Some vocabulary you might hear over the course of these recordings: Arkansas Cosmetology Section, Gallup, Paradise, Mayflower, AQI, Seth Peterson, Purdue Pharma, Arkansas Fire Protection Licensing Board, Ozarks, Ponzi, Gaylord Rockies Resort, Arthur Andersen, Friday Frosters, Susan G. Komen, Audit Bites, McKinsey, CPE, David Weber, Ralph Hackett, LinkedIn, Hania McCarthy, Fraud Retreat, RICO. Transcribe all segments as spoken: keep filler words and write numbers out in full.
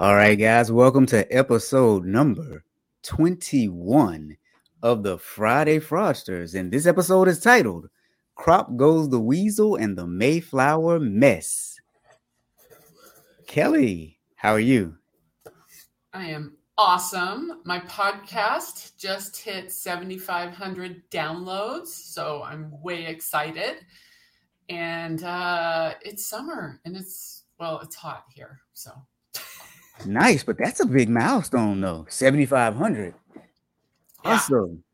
All right, guys, welcome to episode number twenty-one of the Friday Frosters. And this episode is titled, Crop Goes the Weasel and the Mayflower Mess. Kelly, how are you? I am awesome. My podcast just hit seventy-five hundred downloads, so I'm way excited. And uh, it's summer, and it's, well, it's hot here, so... Nice, but that's a big milestone, though. seventy-five hundred. Yeah. Awesome.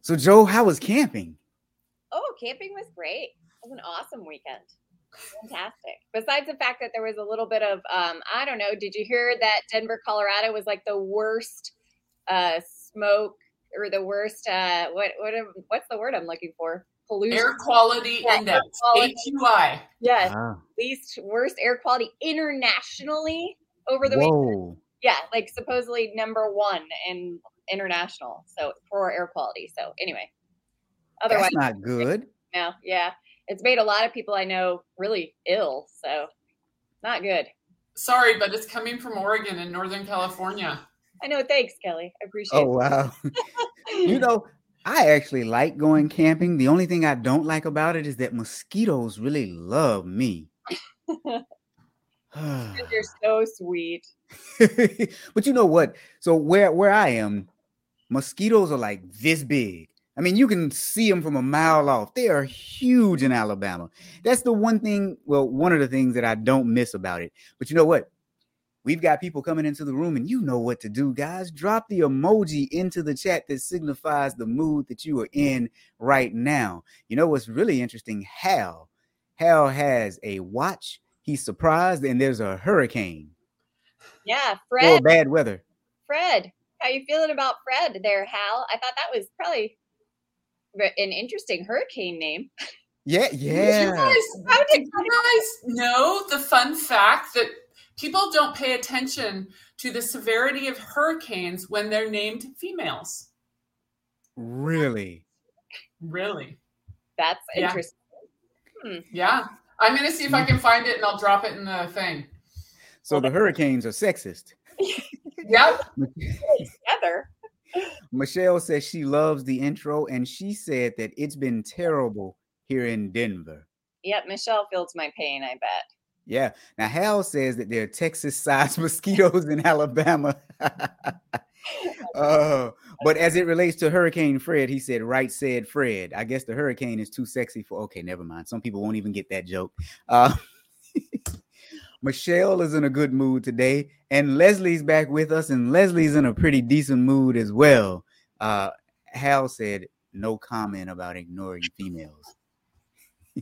So, Joe, how was camping? Oh, camping was great. It was an awesome weekend. Fantastic. Besides the fact that there was a little bit of, um, I don't know, did you hear that Denver, Colorado was like the worst uh, smoke or the worst, uh, what what what's the word I'm looking for? Pollution. Air quality yeah, index, A Q I. Yes, wow. Least worst air quality internationally. Over the weekend. Yeah, like supposedly number one in international. So for air quality. So anyway, otherwise that's not good. No, yeah. It's made a lot of people I know really ill. So not good. Sorry, but it's coming from Oregon and Northern California. I know. Thanks, Kelly. I appreciate it. Oh, wow. You know, I actually like going camping. The only thing I don't like about it is that mosquitoes really love me. You're so sweet. But you know what? So where, where I am, mosquitoes are like this big. I mean, you can see them from a mile off. They are huge in Alabama. That's the one thing, well, one of the things that I don't miss about it. But you know what? We've got people coming into the room and you know what to do, guys. Drop the emoji into the chat that signifies the mood that you are in right now. You know what's really interesting? Hal. Hal has a watch. He's surprised, and there's a hurricane. Yeah, Fred. Or bad weather. Fred, how you feeling about Fred there, Hal? I thought that was probably an interesting hurricane name. Yeah, yeah. Did you guys, how did you guys know the fun fact that people don't pay attention to the severity of hurricanes when they're named females? Really? Really. That's interesting. Yeah. Hmm. Yeah. I'm going to see if I can find it, and I'll drop it in the thing. So the hurricanes are sexist. Yep. Together. Michelle says she loves the intro, and she said that it's been terrible here in Denver. Yep, Michelle feels my pain, I bet. Yeah. Now, Hal says that there are Texas-sized mosquitoes in Alabama. uh, but as it relates to Hurricane Fred, he said, right said Fred. I guess the hurricane is too sexy for, okay, never mind. Some people won't even get that joke. Uh, Michelle is in a good mood today. And Leslie's back with us. And Leslie's in a pretty decent mood as well. Uh, Hal said, no comment about ignoring females.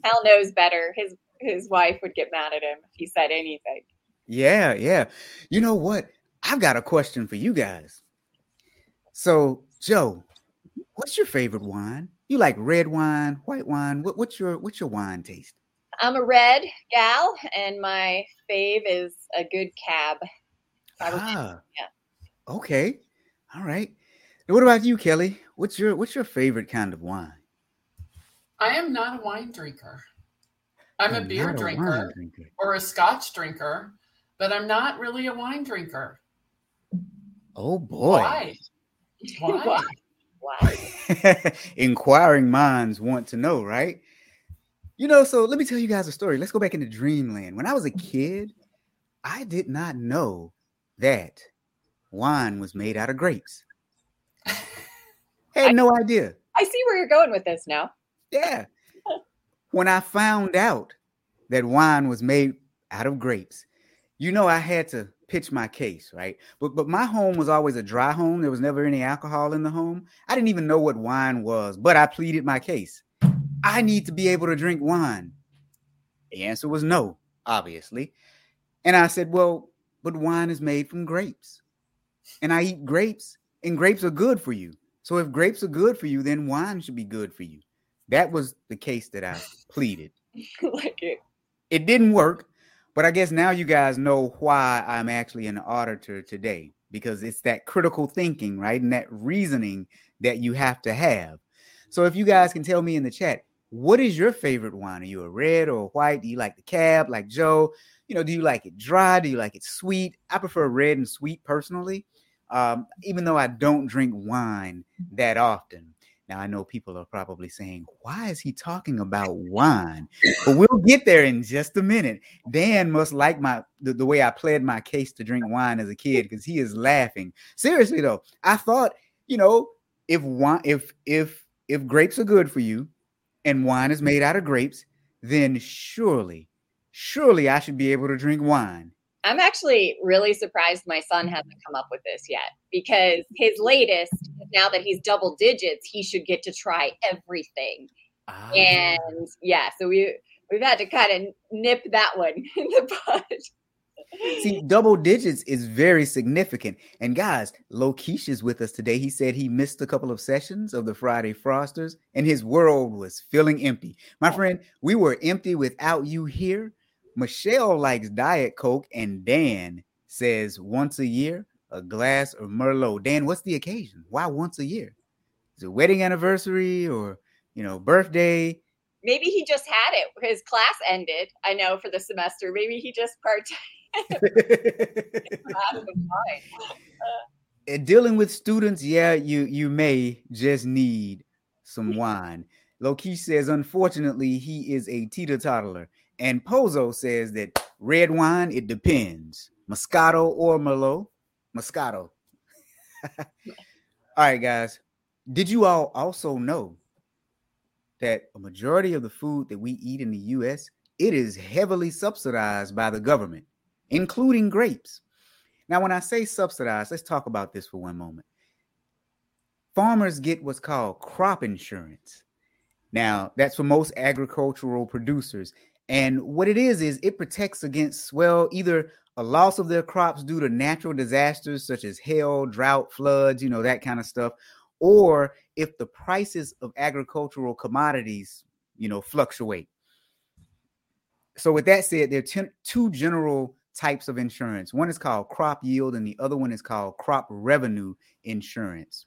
Hal knows better. His his wife would get mad at him if he said anything. Yeah, yeah. You know what? I've got a question for you guys. So, Joe, what's your favorite wine? You like red wine, white wine? What, what's your what's your wine taste? I'm a red gal, and my fave is a good cab. Ah, yeah. Okay, all right. And what about you, Kelly? What's your what's your favorite kind of wine? I am not a wine drinker. I'm You're a beer drinker, a drinker or a scotch drinker, but I'm not really a wine drinker. Oh boy. Why? Why? Why? Inquiring minds want to know, right? You know, so let me tell you guys a story. Let's go back into dreamland. When I was a kid, I did not know that wine was made out of grapes. Had no I, idea. I see where you're going with this now. Yeah. When I found out that wine was made out of grapes, you know, I had to pitch my case, right? But but my home was always a dry home. There was never any alcohol in the home. I didn't even know what wine was, but I pleaded my case. I need to be able to drink wine. The answer was no, obviously. And I said, well, but wine is made from grapes. And I eat grapes, and grapes are good for you. So if grapes are good for you, then wine should be good for you. That was the case that I pleaded. Like it. It didn't work. But I guess now you guys know why I'm actually an auditor today, because it's that critical thinking, right? And that reasoning that you have to have. So if you guys can tell me in the chat, what is your favorite wine? Are you a red or a white? Do you like the cab, like Joe? you know, do you like it dry? Do you like it sweet? I prefer red and sweet personally, um, even though I don't drink wine that often. Now, I know people are probably saying, why is he talking about wine? But we'll get there in just a minute. Dan must like my the, the way I pled my case to drink wine as a kid, because he is laughing. Seriously, though, I thought, you know, if wine, if if if grapes are good for you and wine is made out of grapes, then surely, surely I should be able to drink wine. I'm actually really surprised my son hasn't come up with this yet, because his latest, now that he's double digits, he should get to try everything. Ah. And yeah, so we, we've had to kind of nip that one in the bud. See, double digits is very significant. And guys, Lokeish is with us today. He said he missed a couple of sessions of the Friday Frosters and his world was feeling empty. My friend, we were empty without you here. Michelle likes Diet Coke, and Dan says once a year, a glass of Merlot. Dan, what's the occasion? Why once a year? Is it a wedding anniversary or, you know, birthday? Maybe he just had it. His class ended, I know, for the semester. Maybe he just partook. Dealing with students, yeah, you, you may just need some wine. Lokeish says, unfortunately, he is a teeter-toddler. And Pozo says that red wine, it depends. Moscato or Merlot? Moscato. All right, guys. Did you all also know that a majority of the food that we eat in the U S, it is heavily subsidized by the government, including grapes? Now, when I say subsidized, let's talk about this for one moment. Farmers get what's called crop insurance. Now, that's for most agricultural producers. And what it is, is it protects against, well, either a loss of their crops due to natural disasters such as hail, drought, floods, you know, that kind of stuff. Or if the prices of agricultural commodities, you know, fluctuate. So with that said, there are ten, two general types of insurance. One is called crop yield and the other one is called crop revenue insurance.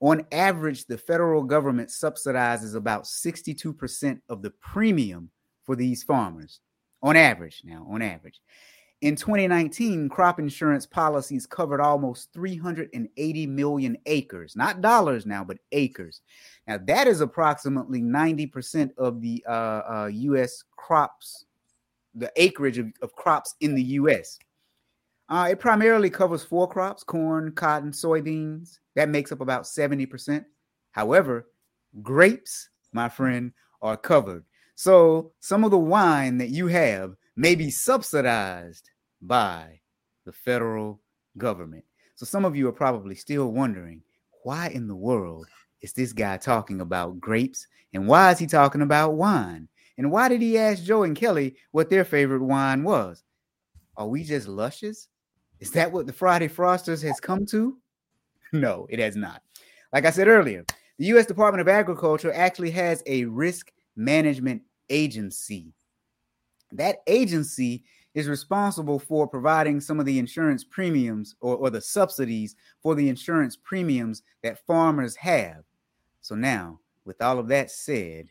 On average, the federal government subsidizes about sixty-two percent of the premium for these farmers, on average now, on average. In twenty nineteen, crop insurance policies covered almost three hundred eighty million acres, not dollars now, but acres. Now, that is approximately ninety percent of the uh, uh, U S crops, the acreage of, of crops in the U S. Uh, it primarily covers four crops, corn, cotton, soybeans. That makes up about seventy percent. However, grapes, my friend, are covered. So some of the wine that you have may be subsidized by the federal government. So some of you are probably still wondering, why in the world is this guy talking about grapes? And why is he talking about wine? And why did he ask Joe and Kelly what their favorite wine was? Are we just luscious? Is that what the Friday Frosters has come to? No, it has not. Like I said earlier, the U S Department of Agriculture actually has a risk management agency. That agency is responsible for providing some of the insurance premiums or, or the subsidies for the insurance premiums that farmers have. So now, with all of that said,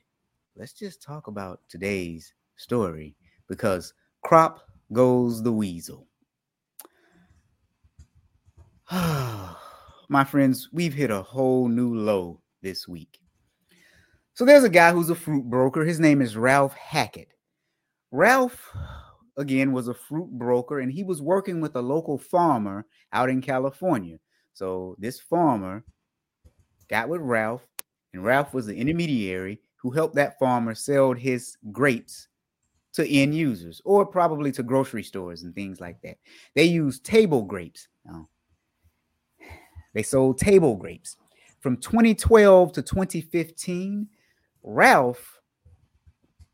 let's just talk about today's story, because crop goes the weasel. My friends, we've hit a whole new low this week. So there's a guy who's a fruit broker. His name is Ralph Hackett. Ralph, again, was a fruit broker, and he was working with a local farmer out in California. So this farmer got with Ralph, and Ralph was the intermediary who helped that farmer sell his grapes to end users, or probably to grocery stores and things like that. They used table grapes. Now, they sold table grapes. From twenty twelve to twenty fifteen, Ralph,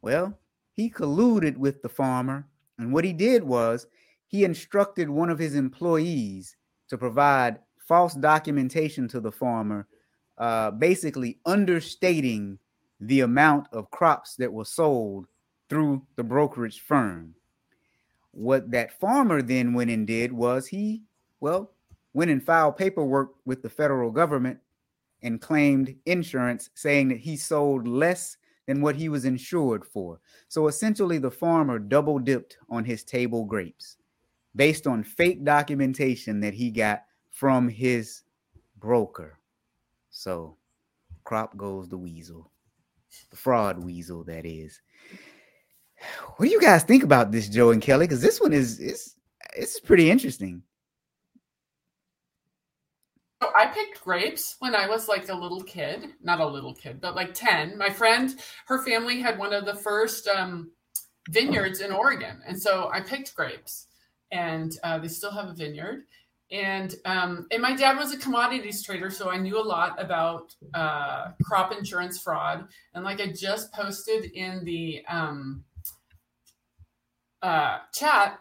well, he colluded with the farmer, and what he did was he instructed one of his employees to provide false documentation to the farmer, uh, basically understating the amount of crops that were sold through the brokerage firm. What that farmer then went and did was he, well, went and filed paperwork with the federal government and claimed insurance, saying that he sold less than what he was insured for. So essentially, the farmer double dipped on his table grapes based on fake documentation that he got from his broker. So crop goes the weasel, the fraud weasel, that is. What do you guys think about this, Joe and Kelly? Because this one is, it's, it's pretty interesting. So I picked grapes when I was like a little kid, not a little kid, but like ten. My friend, her family had one of the first um, vineyards in Oregon. And so I picked grapes, and uh, they still have a vineyard. And um, and my dad was a commodities trader, so I knew a lot about uh, crop insurance fraud. And like I just posted in the um, uh, chat,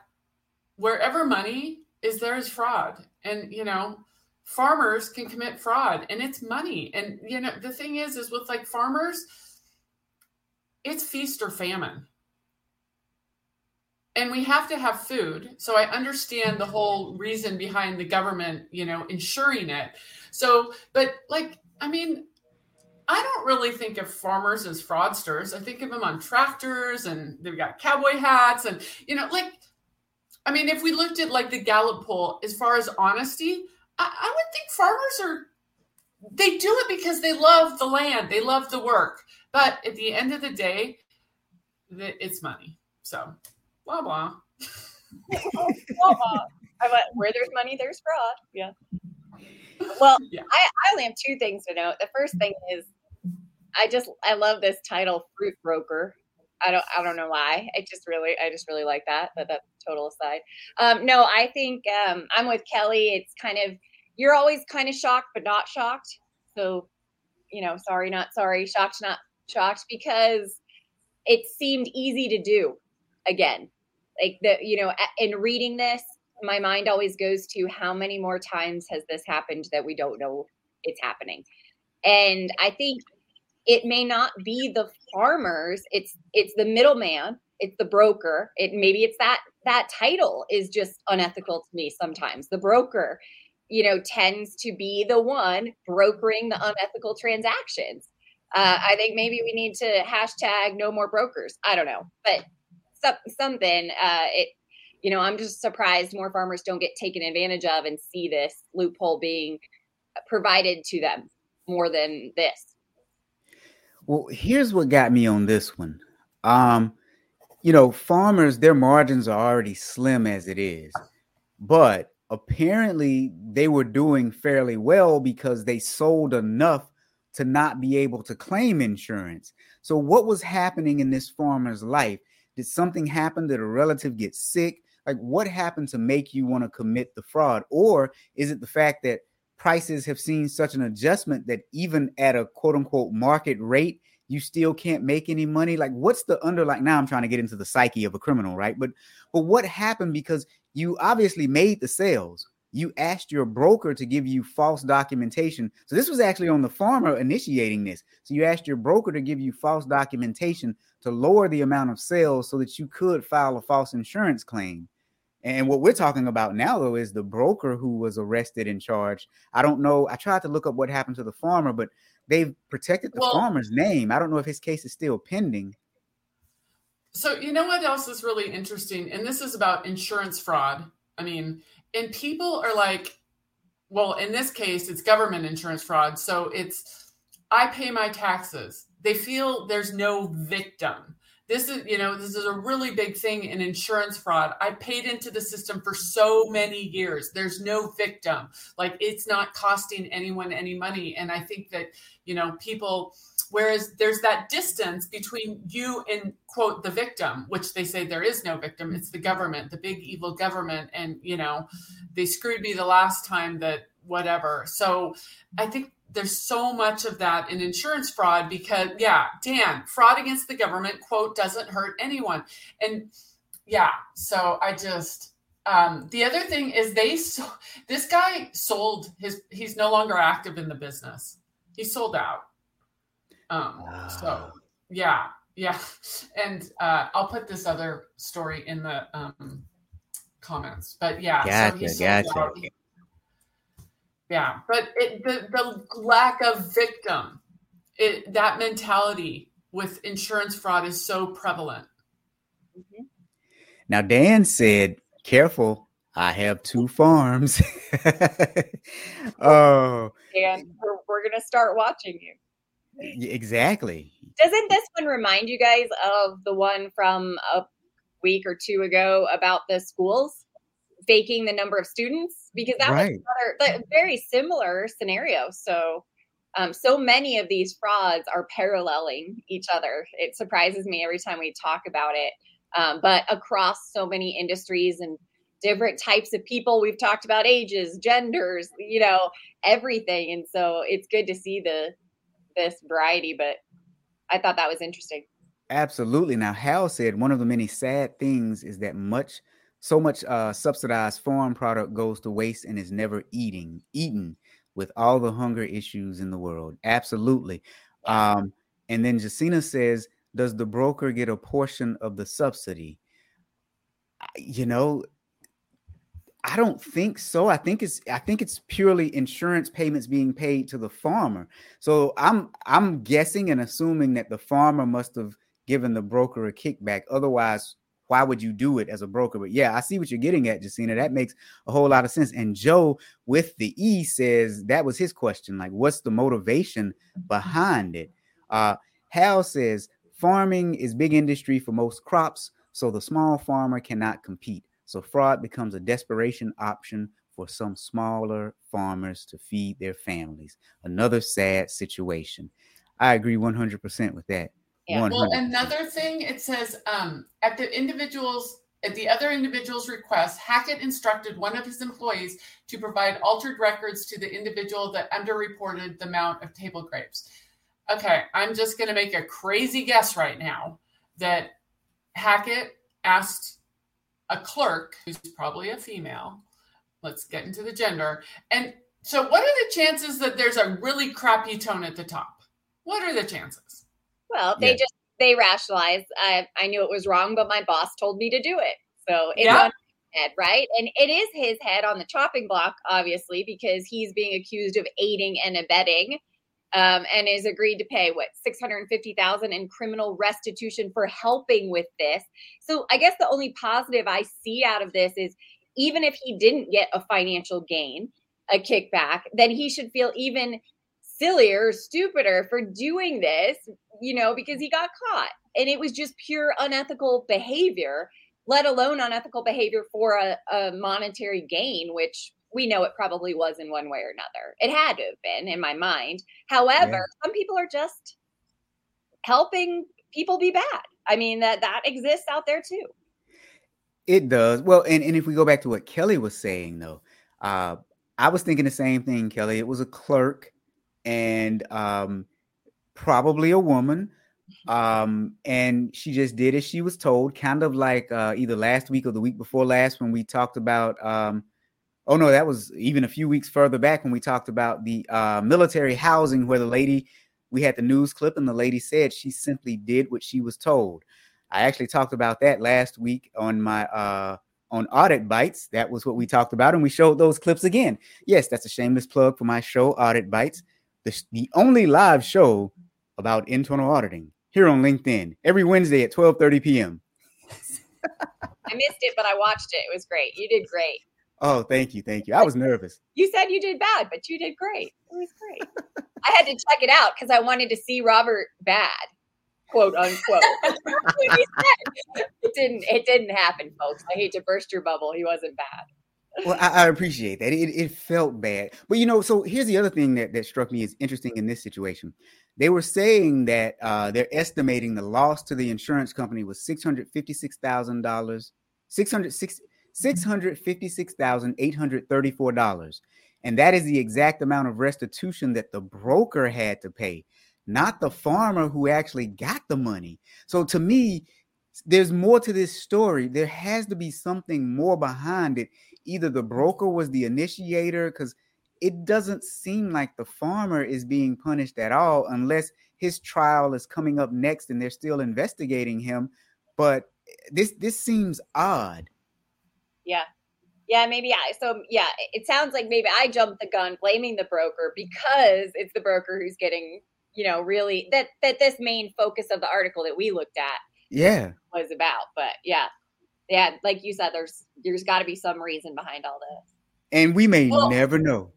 wherever money is, there is fraud. And, you know, farmers can commit fraud, and it's money. And, you know, the thing is, is with like farmers, it's feast or famine. And we have to have food. So I understand the whole reason behind the government, you know, ensuring it. So, but like, I mean, I don't really think of farmers as fraudsters. I think of them on tractors, and they've got cowboy hats, and, you know, like, I mean, if we looked at like the Gallup poll, as far as honesty, I would think farmers are, they do it because they love the land. They love the work. But at the end of the day, it's money. So, blah, blah. Blah, blah. I went, where there's money, there's fraud. Yeah. Well, yeah. I, I only have two things to note. The first thing is, I just, I love this title, Fruit Broker. I don't, I don't know why. I just really, I just really like that, but that's a total aside. Um, no, I think um, I'm with Kelly. It's kind of, you're always kind of shocked, but not shocked. So, you know, sorry, not sorry, shocked, not shocked, because it seemed easy to do again. Like the, you know, in reading this, my mind always goes to how many more times has this happened that we don't know it's happening. And I think it may not be the farmers, it's it's the middleman, it's the broker. It maybe it's that that title is just unethical to me sometimes. The broker, you know, tends to be the one brokering the unethical transactions. Uh, I think maybe we need to hashtag no more brokers. I don't know, but some, something. Uh, it, you know, I'm just surprised more farmers don't get taken advantage of and see this loophole being provided to them more than this. Well, here's what got me on this one. Um, you know, farmers, their margins are already slim as it is, but apparently they were doing fairly well because they sold enough to not be able to claim insurance. So what was happening in this farmer's life? Did something happen? Did a relative get sick? Like, what happened to make you want to commit the fraud? Or is it the fact that prices have seen such an adjustment that even at a quote unquote market rate, you still can't make any money? Like, what's the underlying? Now I'm trying to get into the psyche of a criminal, right? But, but what happened? Because you obviously made the sales. You asked your broker to give you false documentation. So this was actually on the farmer initiating this. So you asked your broker to give you false documentation to lower the amount of sales so that you could file a false insurance claim. And what we're talking about now, though, is the broker who was arrested and charged. I don't know. I tried to look up what happened to the farmer, but they've protected the well, farmer's name. I don't know if his case is still pending. So you know what else is really interesting? And this is about insurance fraud. I mean, and people are like, well, in this case, it's government insurance fraud. So it's, I pay my taxes. They feel there's no victim. This is, you know, this is a really big thing in insurance fraud. I paid into the system for so many years. There's no victim. Like, it's not costing anyone any money. And I think that, you know, people, whereas there's that distance between you and, quote, the victim, which they say there is no victim. It's the government, the big evil government. And, you know, they screwed me the last time that whatever. So I think there's so much of that in insurance fraud because, yeah, Dan, fraud against the government, quote, doesn't hurt anyone. And yeah, so I just, um, the other thing is they, so, this guy sold his, he's no longer active in the business. He sold out. Um, wow. So yeah, yeah. And uh, I'll put this other story in the um, comments, but yeah. Gotcha, so gotcha. Out. Yeah, but it, the the lack of victim, it, that mentality with insurance fraud is so prevalent. Mm-hmm. Now, Dan said, careful, I have two farms. Oh, and we're, we're going to start watching you. Exactly. Doesn't this one remind you guys of the one from a week or two ago about the schools faking the number of students? Because that right. was another very similar scenario. So um, so many of these frauds are paralleling each other. It surprises me every time we talk about it. Um, but across so many industries and different types of people, we've talked about ages, genders, you know, everything. And so it's good to see the this variety, but I thought that was interesting. Absolutely. Now, Hal said one of the many sad things is that much, so much uh, subsidized farm product goes to waste and is never eating, eaten with all the hunger issues in the world. Absolutely. Um, and then Jacina says, does the broker get a portion of the subsidy? You know, I don't think so. I think it's I think it's purely insurance payments being paid to the farmer. So I'm I'm guessing and assuming that the farmer must have given the broker a kickback. Otherwise, why would you do it as a broker? But yeah, I see what you're getting at, Jacina. That makes a whole lot of sense. And Joe with the E says that was his question. Like, what's the motivation behind it? Uh, Hal says farming is big industry for most crops, so the small farmer cannot compete. So fraud becomes a desperation option for some smaller farmers to feed their families. Another sad situation. I agree one hundred percent with that. Yeah. one hundred percent. Well, another thing, it says um, at the individual's, at the other individual's request, Hackett instructed one of his employees to provide altered records to the individual that underreported the amount of table grapes. Okay, I'm just going to make a crazy guess right now that Hackett asked a clerk, who's probably a female, let's get into the gender. And so what are the chances that there's a really crappy tone at the top? What are the chances? Well, they yeah. just, they rationalized. I, I knew it was wrong, but my boss told me to do it. So it's yeah. on his head, right? And it is his head on the chopping block, obviously, because he's being accused of aiding and abetting um, and is agreed to pay, what, six hundred fifty thousand dollars in criminal restitution for helping with this. So I guess the only positive I see out of this is even if he didn't get a financial gain, a kickback, then he should feel even sillier, stupider for doing this, you know, because he got caught. And it was just pure unethical behavior, let alone unethical behavior for a, a monetary gain, which we know it probably was in one way or another. It had to have been in my mind. However, yeah. some people are just helping people be bad. I mean, that, that exists out there too. It does. Well, and, and if we go back to what Kelly was saying though, uh, I was thinking the same thing, Kelly. It was a clerk and um, probably a woman. Um, and she just did as she was told, kind of like uh, either last week or the week before last when we talked about um, Oh, no, that was even a few weeks further back when we talked about the uh, military housing where the lady, we had the news clip and the lady said she simply did what she was told. I actually talked about that last week on my uh, on Audit Bites. That was what we talked about. And we showed those clips again. Yes, that's a shameless plug for my show, Audit Bites, the, the only live show about internal auditing here on LinkedIn every Wednesday at twelve thirty p.m. I missed it, but I watched it. It was great. You did great. Oh, thank you. Thank you. I was nervous. You said you did bad, but you did great. It was great. I had to check it out because I wanted to see Robert bad, quote unquote. That's what he said. It didn't, it didn't happen, folks. I hate to burst your bubble. He wasn't bad. Well, I, I appreciate that. It, it felt bad. But, you know, so here's the other thing that, that struck me as interesting in this situation. They were saying that uh, they're estimating the loss to the insurance company was six hundred fifty-six thousand dollars, six hundred sixty six hundred fifty-six thousand eight hundred thirty-four dollars. And that is the exact amount of restitution that the broker had to pay, not the farmer who actually got the money. So to me, there's more to this story. There has to be something more behind it. Either the broker was the initiator, because it doesn't seem like the farmer is being punished at all unless his trial is coming up next and they're still investigating him. But this this seems odd. Yeah. Yeah, maybe I. So, yeah, it sounds like maybe I jumped the gun blaming the broker because it's the broker who's getting, you know, really that, that this main focus of the article that we looked at yeah, was about. But yeah, yeah, like you said, there's, there's gotta be some reason behind all this. And we may well, never know.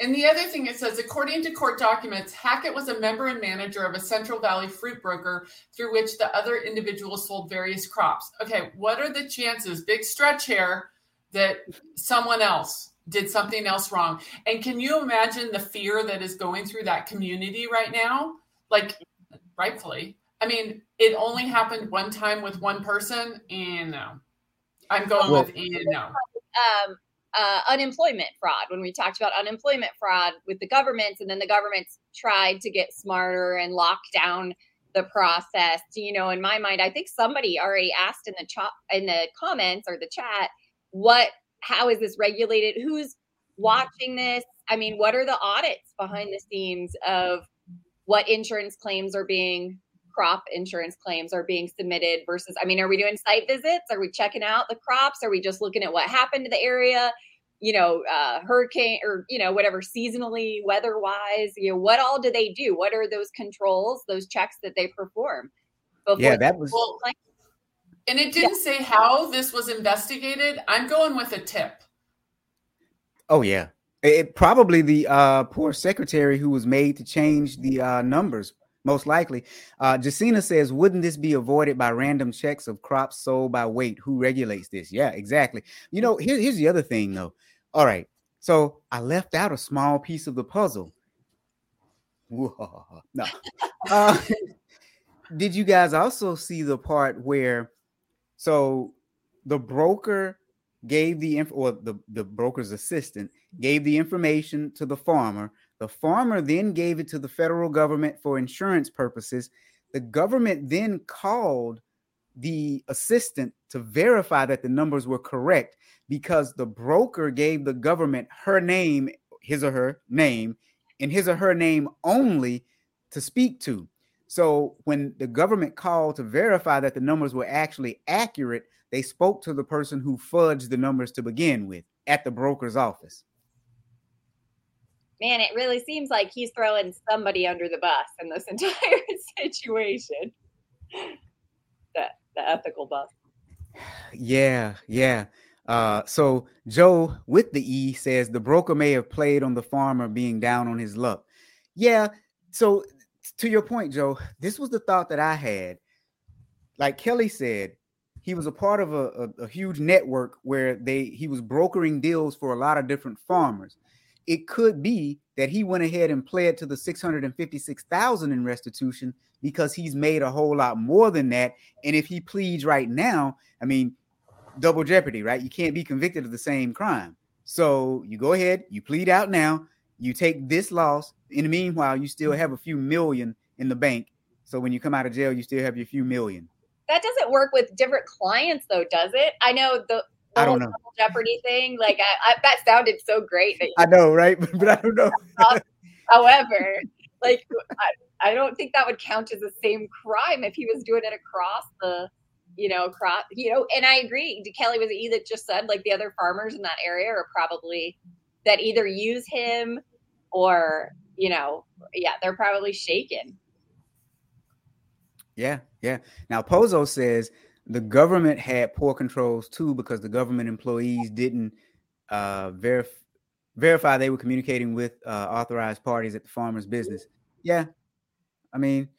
And the other thing it says, according to court documents, Hackett was a member and manager of a Central Valley fruit broker through which the other individuals sold various crops. Okay, what are the chances, big stretch here, that someone else did something else wrong? And can you imagine the fear that is going through that community right now? Like, rightfully. I mean, it only happened one time with one person, and no. I'm going well, with and no. Um, Uh, unemployment fraud, when we talked about unemployment fraud with the governments, and then the governments tried to get smarter and lock down the process. You know, in my mind, I think somebody already asked in the chat, in the comments or the chat, what, how is this regulated? Who's watching this? I mean, what are the audits behind the scenes of what insurance claims are being, crop insurance claims are being submitted versus, I mean, are we doing site visits? Are we checking out the crops? Are we just looking at what happened to the area? You know, uh, hurricane or, you know, whatever seasonally, weather wise, you know, what all do they do? What are those controls, those checks that they perform? Yeah, that was. Well, and it didn't yeah. say how this was investigated. I'm going with a tip. Oh, yeah. It probably the uh, poor secretary who was made to change the uh, numbers. Most likely. Uh, Jacina says, wouldn't this be avoided by random checks of crops sold by weight? Who regulates this? Yeah, exactly. You know, here, here's the other thing, though. All right. So I left out a small piece of the puzzle. Whoa, no. uh, did you guys also see the part where, so the broker gave the, inf- or the, the broker's assistant gave the information to the farmer. The farmer then gave it to the federal government for insurance purposes. The government then called the assistant to verify that the numbers were correct because the broker gave the government her name, his or her name, and his or her name only to speak to. So when the government called to verify that the numbers were actually accurate, they spoke to the person who fudged the numbers to begin with at the broker's office. Man, it really seems like he's throwing somebody under the bus in this entire situation. The, the ethical bus. Yeah, yeah. Uh, so Joe with the E says the broker may have played on the farmer being down on his luck. Yeah. So to your point, Joe, this was the thought that I had. Like Kelly said, he was a part of a, a, a huge network where they he was brokering deals for a lot of different farmers. It could be that he went ahead and pled to the six hundred fifty-six thousand dollars in restitution because he's made a whole lot more than that. And if he pleads right now, I mean, double jeopardy, right? You can't be convicted of the same crime. So you go ahead, you plead out now, you take this loss. In the meanwhile, you still have a few million in the bank. So when you come out of jail, you still have your few million. That doesn't work with different clients, though, does it? I know the... I don't know. Jeopardy thing. Like I, I, that sounded so great. That I know, right? But I don't know. However, like I, I don't think that would count as the same crime if he was doing it across the, you know, crop, you know, and I agree. Kelly was either just said like the other farmers in that area are probably that either use him or, you know, yeah, they're probably shaken. Yeah. Yeah. Now Pozo says, the government had poor controls, too, because the government employees didn't uh, verif- verify they were communicating with uh, authorized parties at the farmer's business. Yeah. I mean,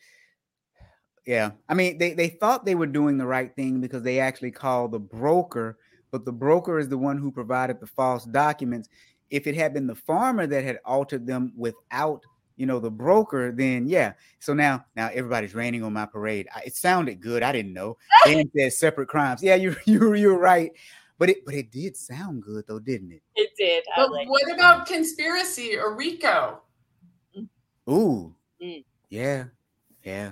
yeah. I mean, they, they thought they were doing the right thing because they actually called the broker, but the broker is the one who provided the false documents. If it had been the farmer that had altered them without, you know, the broker, then yeah. So now, now everybody's raining on my parade. I, it sounded good. I didn't know. Dan said separate crimes. Yeah, you you you're right. But it but it did sound good though, didn't it? It did. But like what that. About conspiracy or RICO? Ooh. Mm. Yeah. Yeah.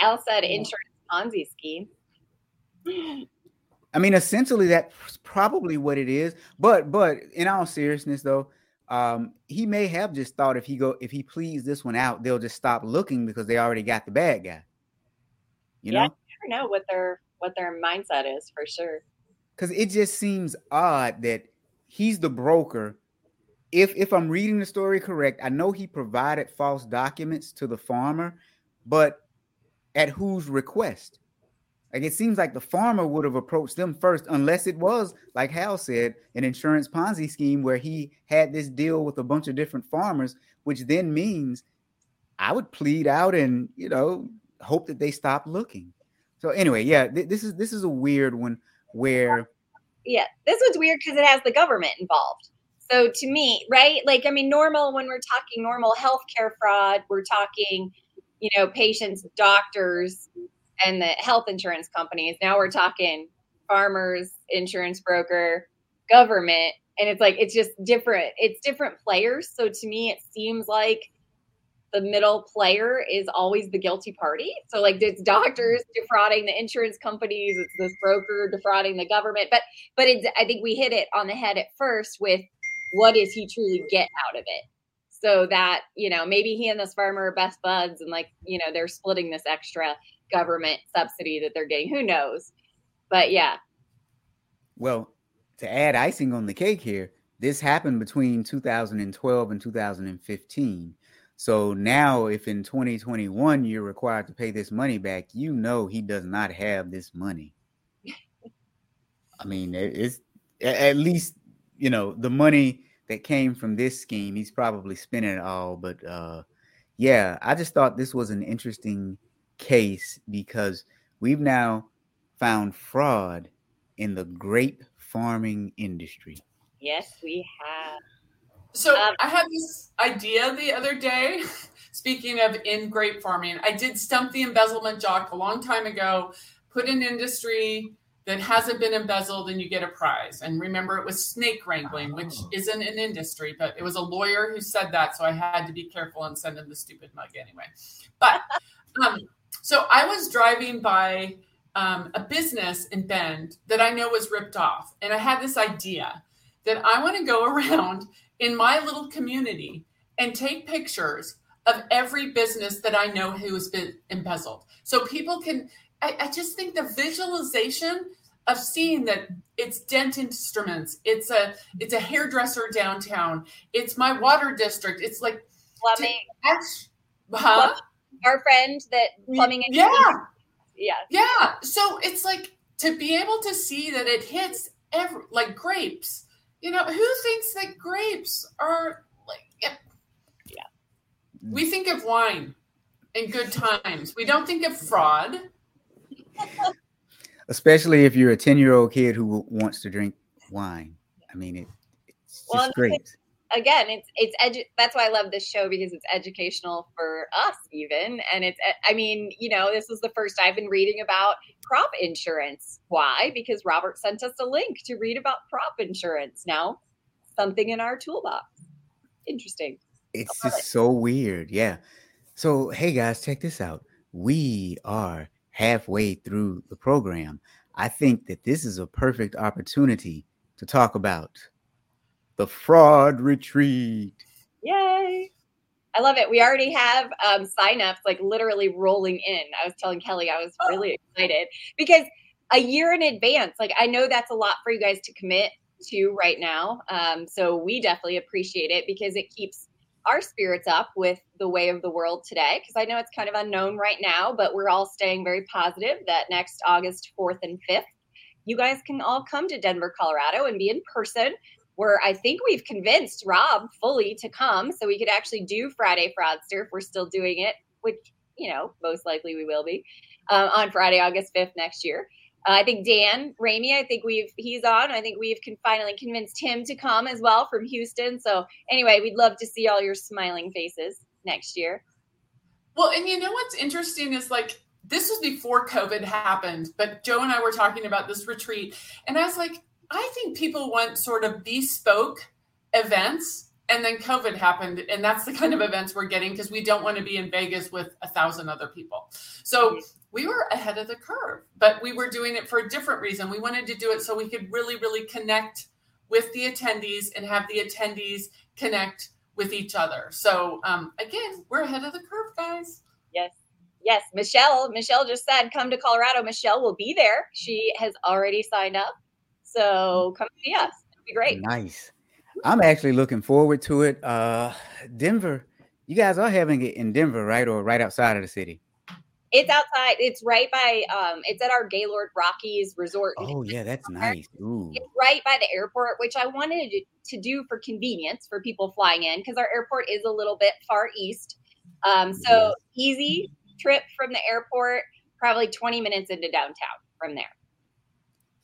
Al said insurance Ponzi scheme. I mean, essentially that's probably what it is. But but in all seriousness though. Um, he may have just thought if he go if he pleads this one out, they'll just stop looking because they already got the bad guy. You yeah, know, I never know what their what their mindset is for sure. Because it just seems odd that he's the broker, if if I'm reading the story correct, I know he provided false documents to the farmer, but at whose request? Like, it seems like the farmer would have approached them first, unless it was, like Hal said, an insurance Ponzi scheme where he had this deal with a bunch of different farmers, which then means I would plead out and, you know, hope that they stop looking. So anyway, yeah, th- this is this is a weird one where. Yeah, this one's weird because it has the government involved. So to me, right, like, I mean, normal, when we're talking normal healthcare fraud, we're talking, you know, patients, doctors, and the health insurance companies. Now we're talking farmers, insurance broker, government. And it's like, it's just different. It's different players. So to me, it seems like the middle player is always the guilty party. So like, it's doctors defrauding the insurance companies. It's this broker defrauding the government. But, but it's, I think we hit it on the head at first with what does he truly get out of it? So that, you know, maybe he and this farmer are best buds and, like, you know, they're splitting this extra government subsidy that they're getting. Who knows? But yeah. Well, to add icing on the cake here, this happened between two thousand twelve and two thousand fifteen. So now if in twenty twenty-one you're required to pay this money back, you know he does not have this money. I mean, it's at least, you know, the money that came from this scheme, he's probably spending it all. But uh, yeah, I just thought this was an interesting case because we've now found fraud in the grape farming industry. Yes, we have. So um, I had this idea the other day, speaking of in grape farming, I did Stump the Embezzlement Jock a long time ago, put an industry that hasn't been embezzled and you get a prize. And remember, it was snake wrangling, which isn't an industry, but it was a lawyer who said that. So I had to be careful and send him the stupid mug anyway. But um, so I was driving by um, a business in Bend that I know was ripped off. And I had this idea that I want to go around in my little community and take pictures of every business that I know who has been embezzled. So people can, I, I just think the visualization of seeing that it's Dent Instruments, it's a, it's a hairdresser downtown, it's my water district. It's like plumbing. Catch, huh? Our friend that plumbing. Yeah. Insurance. Yeah. Yeah. So it's like to be able to see that it hits every, like grapes, you know, who thinks that grapes are like, yeah. yeah. We think of wine and good times. We don't think of fraud. Especially if you're a ten-year-old kid who wants to drink wine. I mean, it, it's well, just great. It's, again, it's it's edu- that's why I love this show, because it's educational for us even. And it's, I mean, you know, this is the first I've been reading about crop insurance. Why? Because Robert sent us a link to read about crop insurance. Now, something in our toolbox. Interesting. It's just it. So weird. Yeah. So, hey guys, check this out. We are halfway through the program. I think that this is a perfect opportunity to talk about the fraud retreat. Yay. I love it. We already have um, signups like literally rolling in. I was telling Kelly, I was really excited because a year in advance, like I know that's a lot for you guys to commit to right now. Um, so we definitely appreciate it because it keeps our spirits up with the way of the world today, because I know it's kind of unknown right now, but we're all staying very positive that next August fourth and fifth, you guys can all come to Denver, Colorado and be in person, where I think we've convinced Rob fully to come so we could actually do Friday Fraudster if we're still doing it, which, you know, most likely we will be um, on Friday, August fifth next year. Uh, I think Dan Ramey, I think we've, he's on. I think we've can finally convinced him to come as well from Houston. So anyway, we'd love to see all your smiling faces next year. Well, and you know, what's interesting is like, this was before COVID happened, but Joe and I were talking about this retreat and I was like, I think people want sort of bespoke events, and then COVID happened. And that's the kind of events we're getting because we don't want to be in Vegas with a thousand other people. So we were ahead of the curve, but we were doing it for a different reason. We wanted to do it so we could really, really connect with the attendees and have the attendees connect with each other. So um, again, we're ahead of the curve, guys. Yes. Yes. Michelle, Michelle just said, come to Colorado. Michelle will be there. She has already signed up. So come see us. It'll be great. Nice. I'm actually looking forward to it. Uh, Denver, you guys are having it in Denver, right? Or right outside of the city? It's outside. It's right by, um, it's at our Gaylord Rockies Resort. Oh, yeah, that's nice. Ooh. It's right by the airport, which I wanted to do for convenience for people flying in because our airport is a little bit far east. Um, so yeah. Easy trip from the airport, probably twenty minutes into downtown from there.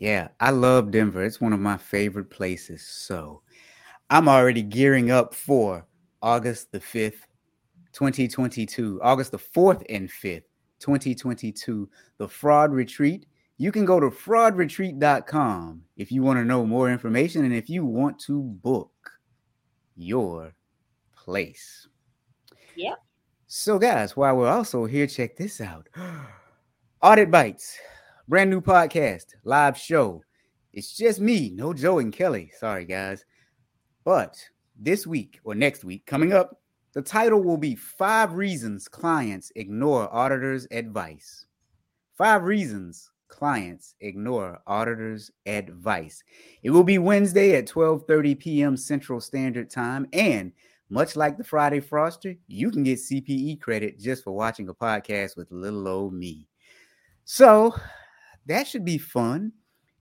Yeah, I love Denver. It's one of my favorite places. So I'm already gearing up for August the fifth, twenty twenty-two, August the fourth and fifth. twenty twenty-two, the Fraud Retreat. You can go to fraud retreat dot com if you want to know more information and if you want to book your place. Yeah. So guys, while we're also here, check this out. Audit Bites, brand new podcast, live show. It's just me, no Joe and Kelly. Sorry, guys. But this week or next week coming up, the title will be Five Reasons Clients Ignore Auditors' Advice. Five Reasons Clients Ignore Auditors' Advice. It will be Wednesday at twelve thirty p.m. Central Standard Time. And much like the Friday Froster, you can get C P E credit just for watching a podcast with little old me. So that should be fun.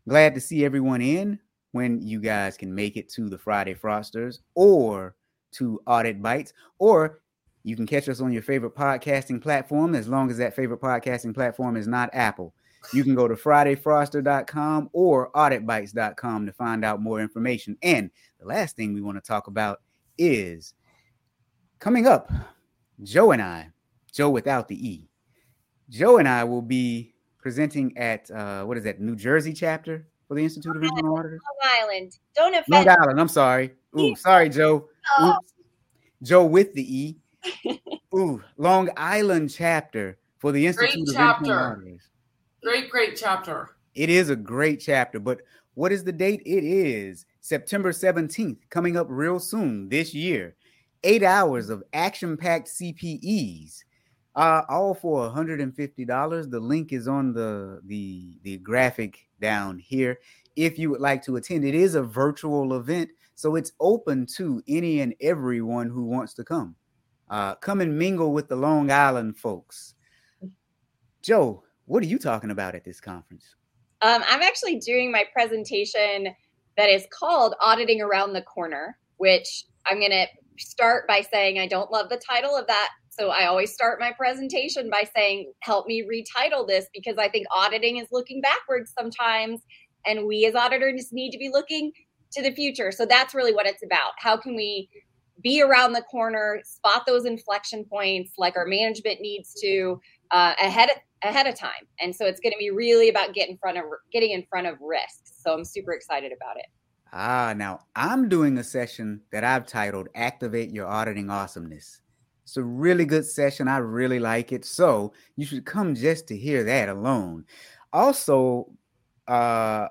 Glad to see everyone in when you guys can make it to the Friday Frosters or to Audit Bites, or you can catch us on your favorite podcasting platform, as long as that favorite podcasting platform is not Apple. You can go to friday froster dot com or audit bites dot com to find out more information. And the last thing we want to talk about is coming up, Joe and I, Joe without the E, Joe and I will be presenting at, uh, what is that, New Jersey chapter for the Institute of Regional Auditors? Long Island. Don't offend Long Island, I'm sorry. Ooh, sorry, Joe. Oops. Joe with the E. Ooh, Long Island chapter for the Institute great of chapter. Auditors. Great, great chapter. It is a great chapter, but what is the date? It is September seventeenth, coming up real soon this year. Eight hours of action-packed C P Es, uh, all for one hundred fifty dollars. The link is on the, the, the graphic down here. If you would like to attend, it is a virtual event, so it's open to any and everyone who wants to come. Uh, come and mingle with the Long Island folks. Joe, what are you talking about at this conference? Um, I'm actually doing my presentation that is called Auditing Around the Corner, which I'm going to start by saying I don't love the title of that. So I always start my presentation by saying, help me retitle this, because I think auditing is looking backwards sometimes. And we as auditors need to be looking to the future. So that's really what it's about. How can we be around the corner, spot those inflection points like our management needs to uh, ahead of, ahead of time. And so it's going to be really about getting in front of getting in front of risks. So I'm super excited about it. Ah, now I'm doing a session that I've titled Activate Your Auditing Awesomeness. It's a really good session. I really like it. So you should come just to hear that alone. Also, uh,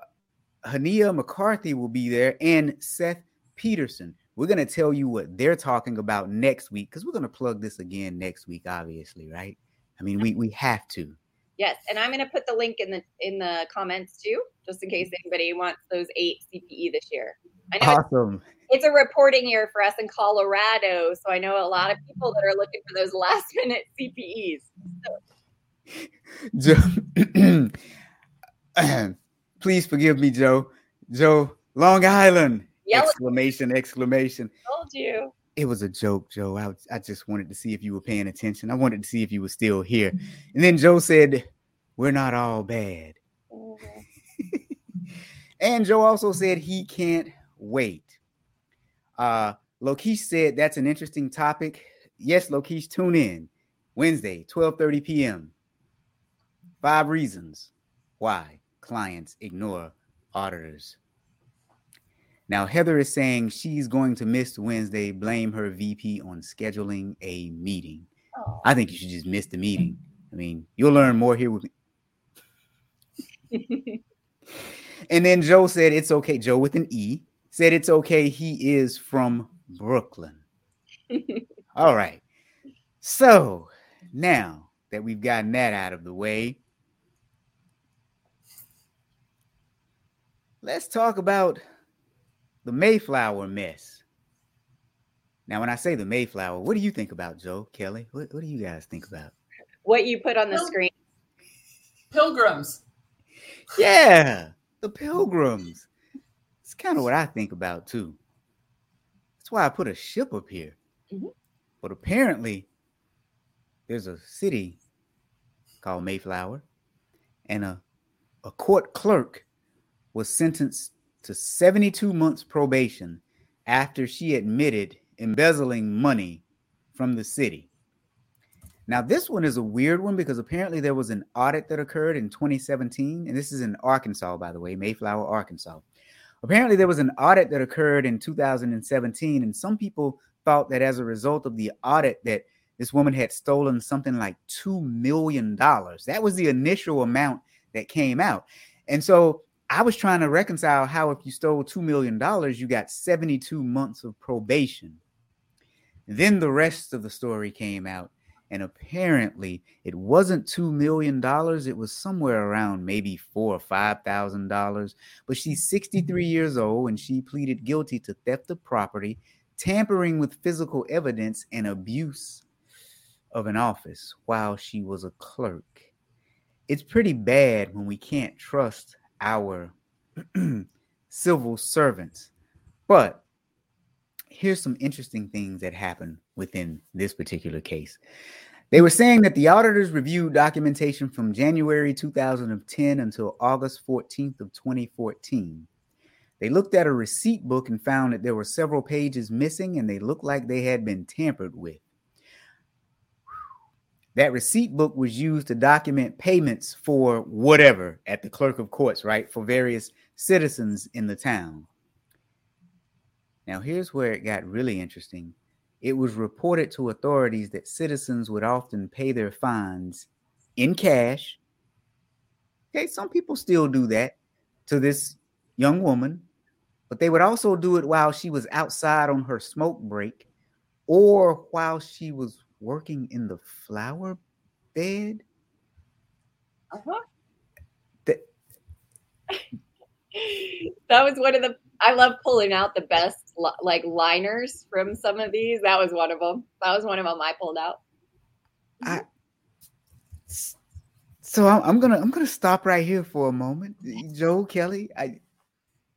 Hania McCarthy will be there and Seth Peterson. We're going to tell you what they're talking about next week, because we're going to plug this again next week, obviously, right? I mean, we we have to. Yes, and I'm going to put the link in the in the comments too, just in case anybody wants those eight C P E this year. I know awesome. It's, it's a reporting year for us in Colorado, so I know a lot of people that are looking for those last minute C P Es. So. Please forgive me, Joe. Joe, Long Island! Yellow. Exclamation! Exclamation! Told you. It was a joke, Joe. I, I just wanted to see if you were paying attention. I wanted to see if you were still here. And then Joe said, "We're not all bad." Mm-hmm. And Joe also said he can't wait. Uh, Lokesh said that's an interesting topic. Yes, Lokesh, tune in Wednesday, twelve thirty p.m. Five reasons why clients ignore auditors. Now, Heather is saying she's going to miss Wednesday. Blame her V P on scheduling a meeting. Oh. I think you should just miss the meeting. I mean, you'll learn more here with me. And then Joe said it's okay. Joe with an E said it's okay. He is from Brooklyn. All right. So now that we've gotten that out of the way, let's talk about the Mayflower mess. Now, when I say the Mayflower, what do you think about, Joe, Kelly? What, what do you guys think about? What you put on the Pil- screen. Pilgrims. Yeah, the Pilgrims. It's kind of what I think about, too. That's why I put a ship up here. Mm-hmm. But apparently, there's a city called Mayflower, and a, a court clerk was sentenced to seventy-two months probation after she admitted embezzling money from the city. Now, this one is a weird one because apparently there was an audit that occurred in twenty seventeen. And this is in Arkansas, by the way, Mayflower, Arkansas. Apparently there was an audit that occurred in two thousand seventeen. And some people thought that as a result of the audit that this woman had stolen something like two million dollars. That was the initial amount that came out. And so I was trying to reconcile how if you stole two million dollars, you got seventy-two months of probation. Then the rest of the story came out. And apparently it wasn't two million dollars. It was somewhere around maybe four thousand dollars or five thousand dollars. But she's sixty-three years old and she pleaded guilty to theft of property, tampering with physical evidence, and abuse of an office while she was a clerk. It's pretty bad when we can't trust our civil servants. But here's some interesting things that happened within this particular case. They were saying that the auditors reviewed documentation from January two thousand ten until August fourteenth of twenty fourteen. They looked at a receipt book and found that there were several pages missing and they looked like they had been tampered with. That receipt book was used to document payments for whatever at the clerk of courts, right? For various citizens in the town. Now, here's where it got really interesting. It was reported to authorities that citizens would often pay their fines in cash. Okay, some people still do that to this young woman, but they would also do it while she was outside on her smoke break or while she was working in the flower bed. Uh-huh. The- that was one of the, I love pulling out the best like liners from some of these. That was one of them. That was one of them I pulled out. I, so I'm, I'm going to, I'm going to stop right here for a moment. Joe, Kelly. I,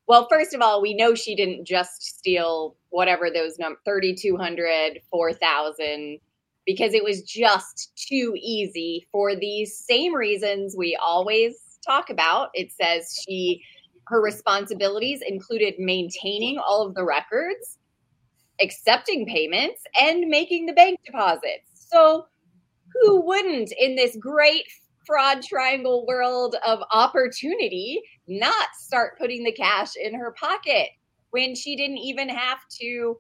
well, first of all, we know she didn't just steal whatever those numbers, thirty-two hundred, four thousand, because it was just too easy for these same reasons we always talk about. It says she, her responsibilities included maintaining all of the records, accepting payments, and making the bank deposits. So who wouldn't in this great fraud triangle world of opportunity not start putting the cash in her pocket when she didn't even have to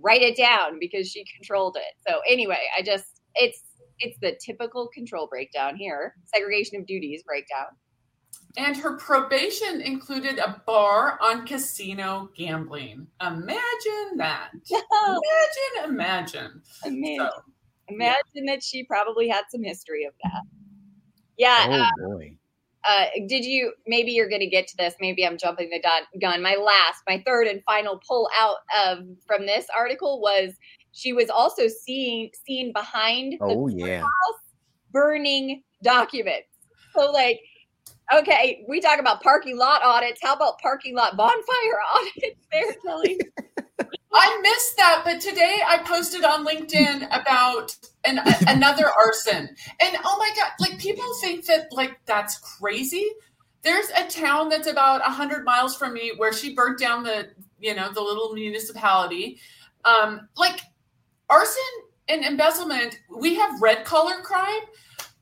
write it down because she controlled it? So anyway, I just, it's, it's the typical control breakdown here. Segregation of duties breakdown. And her probation included a bar on casino gambling. Imagine that. No. Imagine, imagine. Imagine, so, imagine yeah. that she probably had some history of that. Yeah. Oh, um, boy. Uh, did you, maybe you're going to get to this. Maybe I'm jumping the gun. My last, my third and final pull out of, from this article was she was also seen, seen behind oh, the yeah. house burning documents. So like, okay, we talk about parking lot audits. How about parking lot bonfire audits there, Kelly? I missed that, but today I posted on LinkedIn about an, another arson. And oh my God, like people think that like that's crazy. There's a town that's about one hundred miles from me where she burnt down the, you know, the little municipality. Um, like arson and embezzlement, we have red collar crime.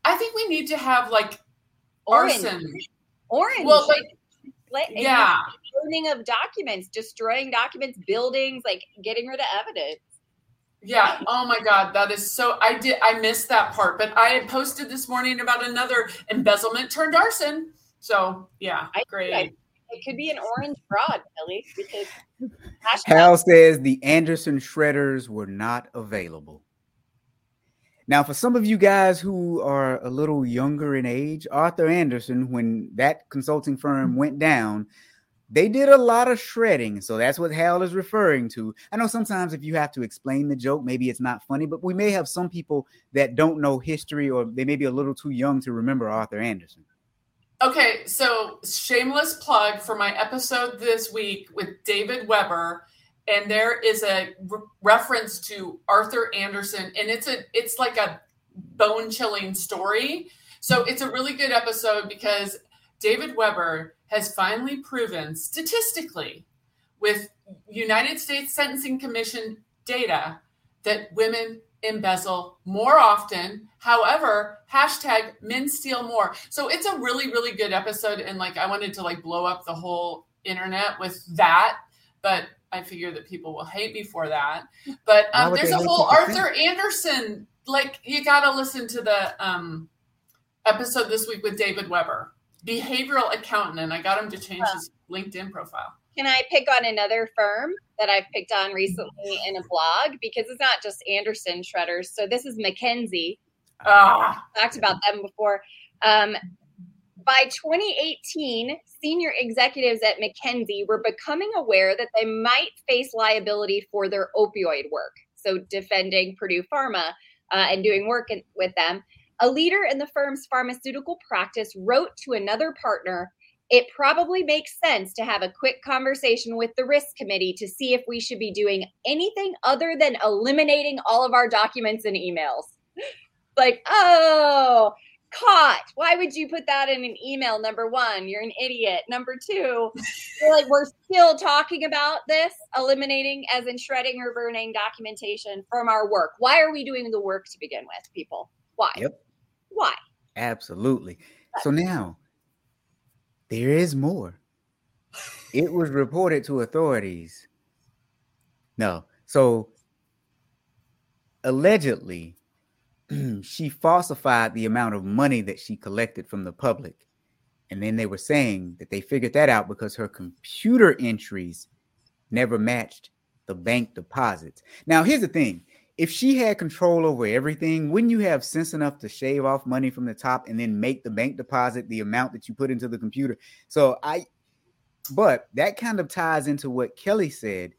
I think we need to have like Orange. Arson. Orange. Well, like, yeah. Burning of documents, destroying documents, buildings, like getting rid of evidence. Yeah. Oh my God. That is so, I did, I missed that part, but I had posted this morning about another embezzlement turned arson. So yeah, I, great. I, it could be an orange fraud, Kelly, because Hal says the Andersen shredders were not available. Now, for some of you guys who are a little younger in age, Arthur Andersen, when that consulting firm went down, They did a lot of shredding, so that's what Hal is referring to. I know sometimes if you have to explain the joke, maybe it's not funny, but we may have some people that don't know history, or they may be a little too young to remember Arthur Andersen. Okay, so shameless plug for my episode this week with David Weber, and there is a re- reference to Arthur Andersen, and it's a it's like a bone-chilling story. So it's a really good episode because David Weber has finally proven statistically with United States Sentencing Commission data that women embezzle more often. However, hashtag men steal more. So it's a really, really good episode. And like, I wanted to like blow up the whole internet with that, but I figure that people will hate me for that. But um, there's a whole Arthur Andersen, like you got to listen to the um, episode this week with David Weber. Behavioral accountant, and I got him to change his LinkedIn profile. Can I pick on another firm that I've picked on recently in a blog? Because it's not just Andersen Shredders. So this is McKinsey. Oh. Talked about them before. Um, by twenty eighteen, senior executives at McKinsey were becoming aware that they might face liability for their opioid work. So defending Purdue Pharma uh, and doing work in, with them. A leader in the firm's pharmaceutical practice wrote to another partner, "It probably makes sense to have a quick conversation with the risk committee to see if we should be doing anything other than eliminating all of our documents and emails." Like, oh, caught. Why would you put that in an email? Number one, you're an idiot. Number two, you're like, we're still talking about this, eliminating as in shredding or burning documentation from our work. Why are we doing the work to begin with, people? Why? Yep. Why? Absolutely. So now there is more. It was reported to authorities. No. So allegedly, she falsified the amount of money that she collected from the public. And then they were saying that they figured that out because her computer entries never matched the bank deposits. Now, here's the thing. If she had control over everything, wouldn't you have sense enough to shave off money from the top and then make the bank deposit the amount that you put into the computer? So I, but that kind of ties into what Kelly said.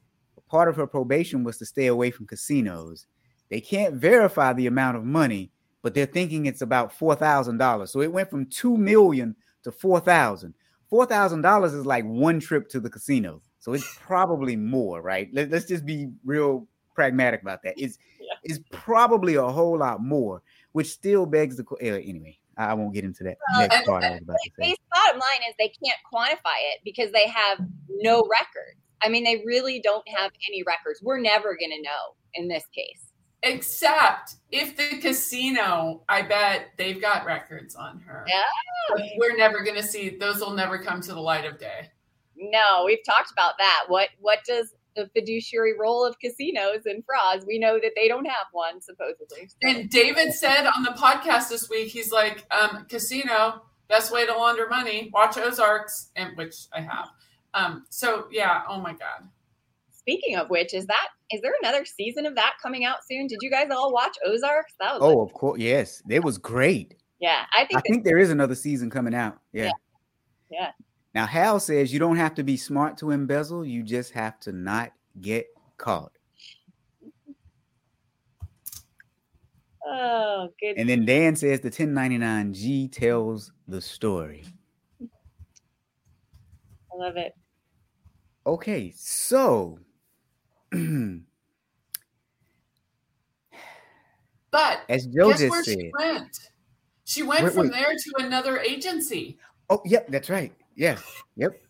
Part of her probation was to stay away from casinos. They can't verify the amount of money, but they're thinking it's about four thousand dollars. So it went from two million dollars to four thousand dollars. four thousand dollars is like one trip to the casino. So it's probably more, right? Let's just be real pragmatic about that. It's, yeah. It's probably a whole lot more, which still begs the question. Anyway, I won't get into that. Well, next part I was about to say. The bottom line is they can't quantify it because they have no records. I mean, they really don't have any records. We're never going to know in this case. Except if the casino, I bet they've got records on her. Yeah. We're never going to see, those will never come to the light of day. No, we've talked about that. What, what does the fiduciary role of casinos and frauds? We know that they don't have one, supposedly. And David said on the podcast this week, he's like, um, casino, best way to launder money, watch Ozarks, and which I have. Um, so yeah, oh my God. Speaking of which, is that is there another season of that coming out soon? Did you guys all watch Ozarks? That was oh, like- of course, yes. It was great. Yeah, I think I think there is another season coming out. Yeah. yeah, yeah. Now Hal says you don't have to be smart to embezzle; you just have to not get caught. Oh, good. And then Dan says the ten ninety-nine G tells the story. I love it. Okay, so. But as Joe guess where said, she went? She went wait, from wait. there to another agency. Oh, yep, that's right. Yeah, yep.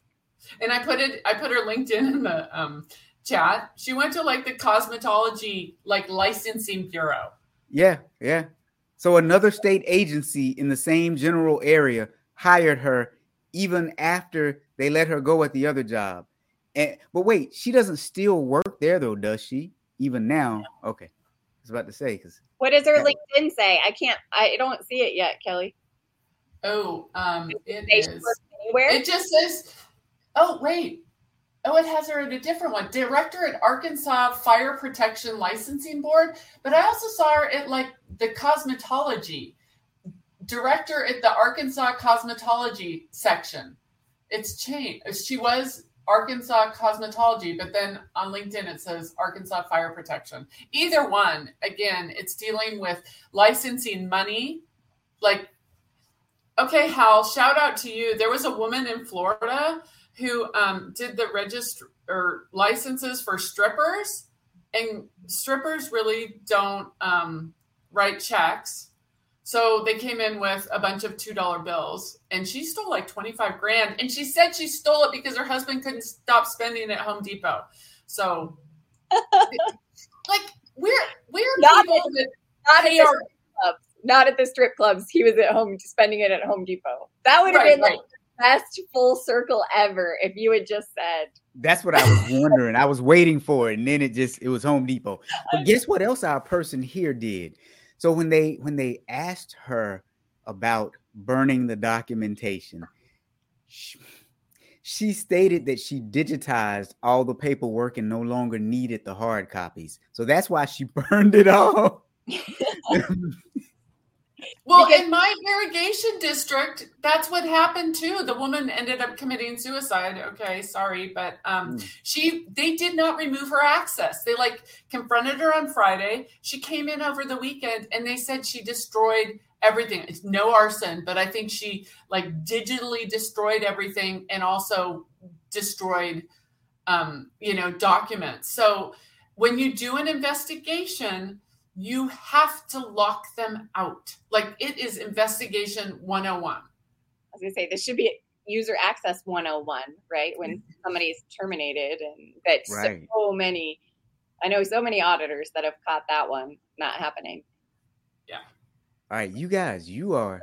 And I put it. I put her LinkedIn in the um, chat. She went to like the cosmetology like licensing bureau. Yeah, yeah. So another state agency in the same general area hired her, even after they let her go at the other job. And, but wait, she doesn't still work there, though, does she? Even now? Okay. I was about to say. Cause what does her yeah. LinkedIn say? I can't. I don't see it yet, Kelly. Oh, um, it is. It just says, oh, wait. Oh, it has her in a different one. Director at Arkansas Fire Protection Licensing Board. But I also saw her at, like, the cosmetology. Director at the Arkansas Cosmetology Section. It's changed. She was Arkansas Cosmetology, but then on LinkedIn it says Arkansas Fire Protection. Either one, again, it's dealing with licensing money. Like, okay, Hal, shout out to you. There was a woman in Florida who um, did the register or licenses for strippers, and strippers really don't um, write checks. So they came in with a bunch of two dollar bills, and she stole like twenty-five grand. And she said she stole it because her husband couldn't stop spending it at Home Depot. So like we're, we're not people at, that not pay at the our- strip clubs, not at the strip clubs. He was at home spending it at Home Depot. That would have right, been right. like the best full circle ever. If you had just said, that's what I was wondering. I was waiting for it. And then it just, it was Home Depot. But guess what else our person here did? So when they when they asked her about burning the documentation, she, she stated that she digitized all the paperwork and no longer needed the hard copies. So that's why she burned it all. Well, because- in my irrigation district, that's what happened too. The woman ended up committing suicide. Okay, sorry, but um, mm. she they did not remove her access. They like confronted her on Friday. She came in over the weekend, and they said she destroyed everything. It's no arson, but I think she like digitally destroyed everything, and also destroyed, um, you know, documents. So when you do an investigation, you have to lock them out. Like it is investigation one oh one. I was going to say, this should be user access one oh one, right? When somebody is terminated, and that right. so many, I know so many auditors that have caught that one not happening. Yeah. All right, you guys, you are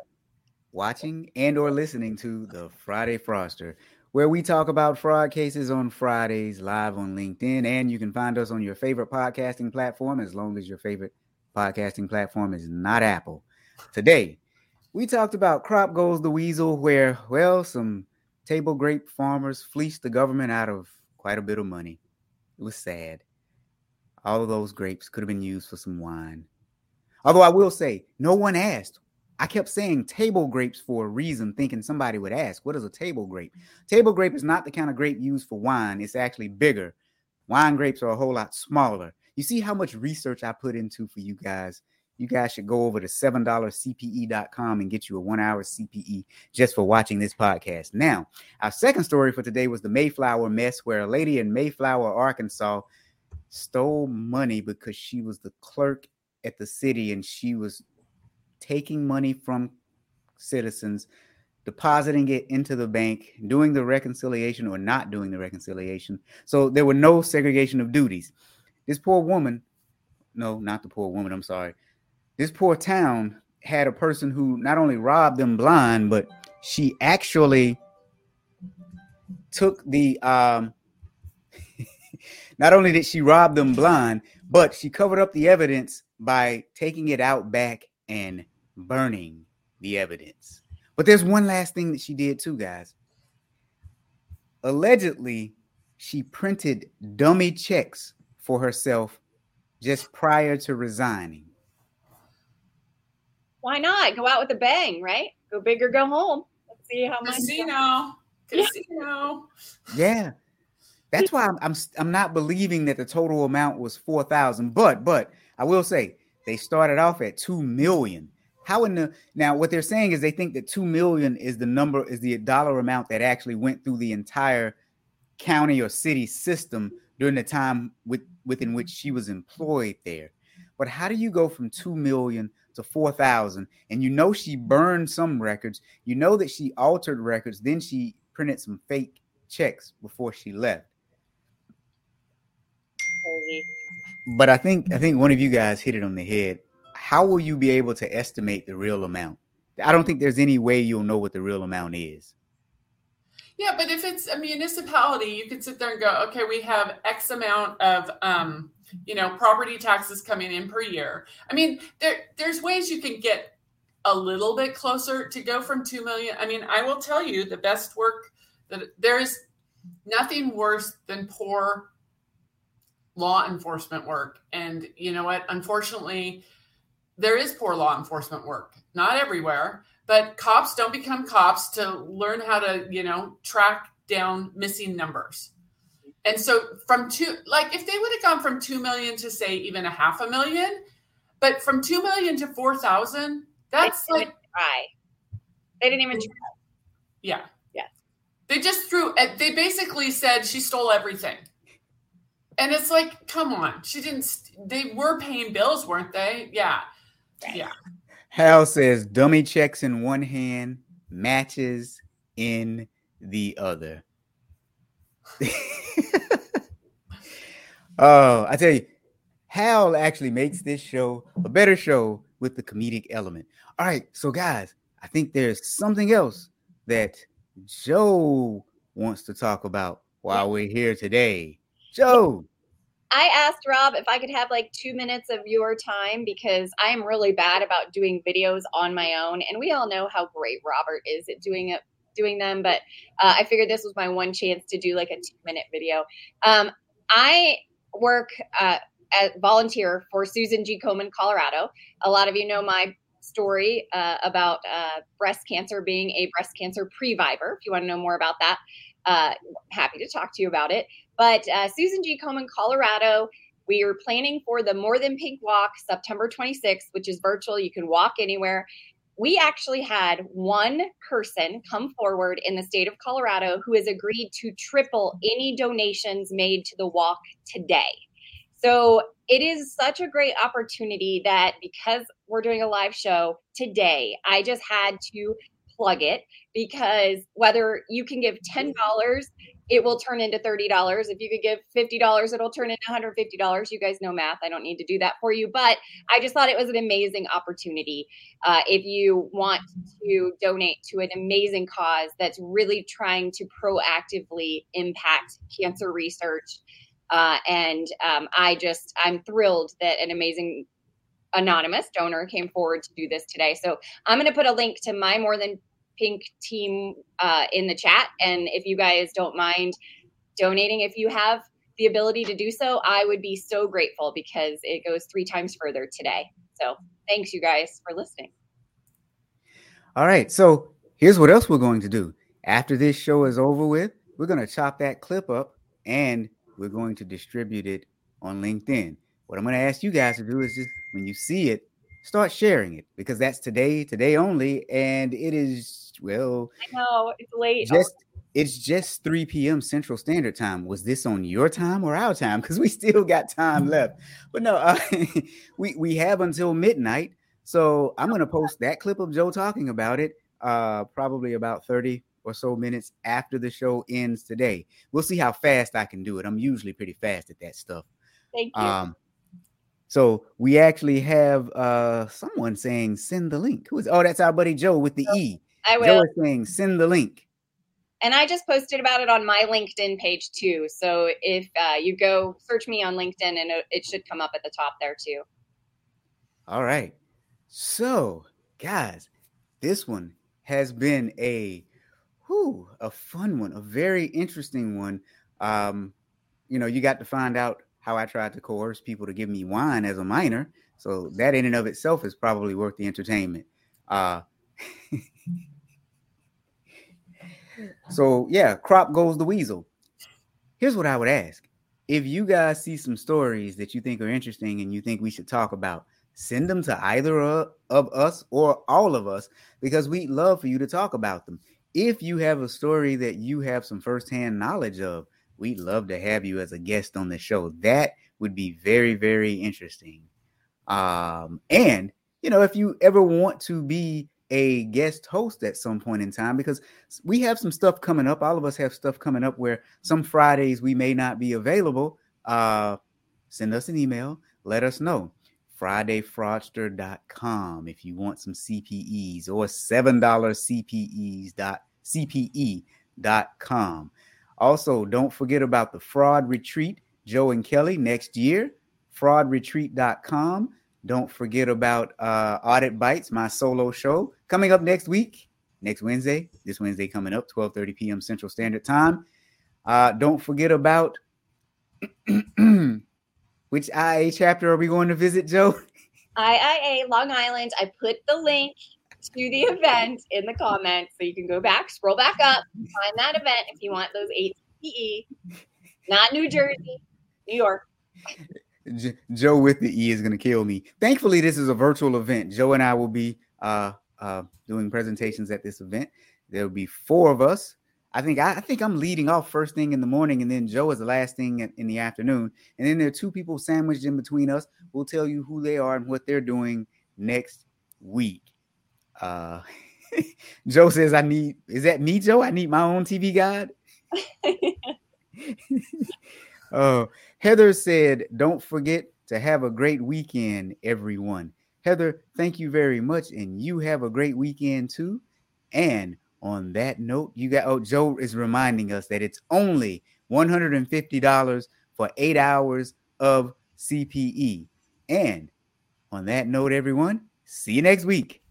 watching and or listening to the Friday Froster, where we talk about fraud cases on Fridays live on LinkedIn. And you can find us on your favorite podcasting platform, as long as your favorite podcasting platform is not Apple. Today, we talked about Crop Goes the Weasel, where, well, some table grape farmers fleeced the government out of quite a bit of money. It was sad. All of those grapes could have been used for some wine. Although I will say, no one asked. I kept saying table grapes for a reason, thinking somebody would ask, what is a table grape? Table grape is not the kind of grape used for wine. It's actually bigger. Wine grapes are a whole lot smaller. You see how much research I put into for you guys. You guys should go over to seven dollar C P E dot com and get you a one-hour C P E just for watching this podcast. Now, our second story for today was the Mayflower mess, where a lady in Mayflower, Arkansas, stole money because she was the clerk at the city, and she was taking money from citizens, depositing it into the bank, doing the reconciliation or not doing the reconciliation. So there were no segregation of duties. This poor woman, no, not the poor woman, I'm sorry. This poor town had a person who not only robbed them blind, but she actually took the, um, not only did she rob them blind, but she covered up the evidence by taking it out back and burning the evidence. But there's one last thing that she did too, guys. Allegedly, she printed dummy checks for herself just prior to resigning. Why not? Go out with a bang, right? Go big or go home. Let's see how much. Casino. Casino. Yeah. That's why I'm, I'm I'm not believing that the total amount was four thousand dollars. But, but I will say, they started off at two million. How in the now what they're saying is they think that two million is the number, is the dollar amount that actually went through the entire county or city system during the time with, within which she was employed there. But how do you go from two million to four thousand? And you know she burned some records, you know that she altered records, then she printed some fake checks before she left. Crazy. But I think I think one of you guys hit it on the head. How will you be able to estimate the real amount? I don't think there's any way you'll know what the real amount is. Yeah, but if it's a municipality, you can sit there and go, okay, we have X amount of, um, you know, property taxes coming in per year. I mean, there there's ways you can get a little bit closer to go from two million. I mean, I will tell you the best work that there is nothing worse than poor law enforcement work. And you know what? Unfortunately, there is poor law enforcement work, not everywhere, but cops don't become cops to learn how to, you know, track down missing numbers. And so from two, like if they would have gone from two million to say even a half a million, but from two million to four thousand, that's they didn't like, try. They didn't even try. Yeah. Yeah. They just threw, they basically said she stole everything. And it's like, come on, she didn't, they were paying bills, weren't they? Yeah. Yeah. Hal says dummy checks in one hand, matches in the other. Oh, I tell you, Hal actually makes this show a better show with the comedic element. All right, so guys, I think there's something else that Joe wants to talk about while we're here today. Joe. I asked Rob if I could have like two minutes of your time because I am really bad about doing videos on my own. And we all know how great Robert is at doing it. doing them, but uh, I figured this was my one chance to do like a two minute video. Um, I work uh, as volunteer for Susan G. Komen, Colorado. A lot of you know my story uh, about uh, breast cancer, being a breast cancer previvor. If you want to know more about that, uh, happy to talk to you about it. But uh, Susan G. Komen, Colorado, we are planning for the More Than Pink Walk, September twenty-sixth, which is virtual. You can walk anywhere. We actually had one person come forward in the state of Colorado who has agreed to triple any donations made to the walk today. So it is such a great opportunity that because we're doing a live show today, I just had to plug it because whether you can give ten dollars, it will turn into thirty dollars. If you could give fifty dollars, it'll turn into one hundred fifty dollars. You guys know math. I don't need to do that for you. But I just thought it was an amazing opportunity. Uh, if you want to donate to an amazing cause that's really trying to proactively impact cancer research. Uh, and um, I just, I'm thrilled that an amazing anonymous donor came forward to do this today. So I'm going to put a link to my More Than Pink team uh, in the chat. And if you guys don't mind donating, if you have the ability to do so, I would be so grateful because it goes three times further today. So thanks you guys for listening. All right. So here's what else we're going to do. After this show is over with, we're going to chop that clip up and we're going to distribute it on LinkedIn. What I'm going to ask you guys to do is just when you see it, start sharing it because that's today, today only. And it is Well, I know it's late. Just, it's just three p.m. Central Standard Time. Was this on your time or our time? Because we still got time left. But no, uh, we we have until midnight. So I'm going to post that clip of Joe talking about it uh, probably about thirty or so minutes after the show ends today. We'll see how fast I can do it. I'm usually pretty fast at that stuff. Thank you. Um, so we actually have uh, someone saying send the link. Who is? Oh, that's our buddy Joe with the oh. E. I will. Joe saying, send the link. And I just posted about it on my LinkedIn page too. So if uh, you go search me on LinkedIn and it should come up at the top there too. All right. So guys, this one has been a, whew, a fun one, a very interesting one. Um, you know, you got to find out how I tried to coerce people to give me wine as a minor. So that in and of itself is probably worth the entertainment. Uh, So, yeah, crop goes the weasel. Here's what I would ask. If you guys see some stories that you think are interesting and you think we should talk about, send them to either of us or all of us because we'd love for you to talk about them. If you have a story that you have some firsthand knowledge of, we'd love to have you as a guest on the show. That would be very, very interesting. Um, and, you know, if you ever want to be a guest host at some point in time, because we have some stuff coming up. All of us have stuff coming up where some Fridays we may not be available. Uh, send us an email. Let us know. Friday Fraudster dot com if you want some C P Es or seven dollars C P Es dot C P E dot com. Also, don't forget about the Fraud Retreat, Joe and Kelly, next year. Fraud Retreat dot com. Don't forget about uh, Audit Bites, my solo show, coming up next week, next Wednesday, this Wednesday coming up, twelve thirty p.m. Central Standard Time. Uh, don't forget about which I I A chapter are we going to visit, Joe? I I A, Long Island. I put the link to the event in the comments. So you can go back, scroll back up, find that event if you want those eight E. Not New Jersey, New York. Joe with the E is going to kill me. Thankfully, this is a virtual event. Joe and I will be uh, uh, doing presentations at this event. There'll be four of us. I think I, I think I'm leading off first thing in the morning, and then Joe is the last thing in, in the afternoon. And then there are two people sandwiched in between us. We'll tell you who they are and what they're doing next week. Uh, Joe says, "I need." Is that me, Joe? I need my own T V guide. Oh, uh, Heather said, "Don't forget to have a great weekend, everyone." Heather, thank you very much, and you have a great weekend too. And on that note, you got oh, Joe is reminding us that it's only one hundred fifty dollars for eight hours of C P E. And on that note, everyone, see you next week.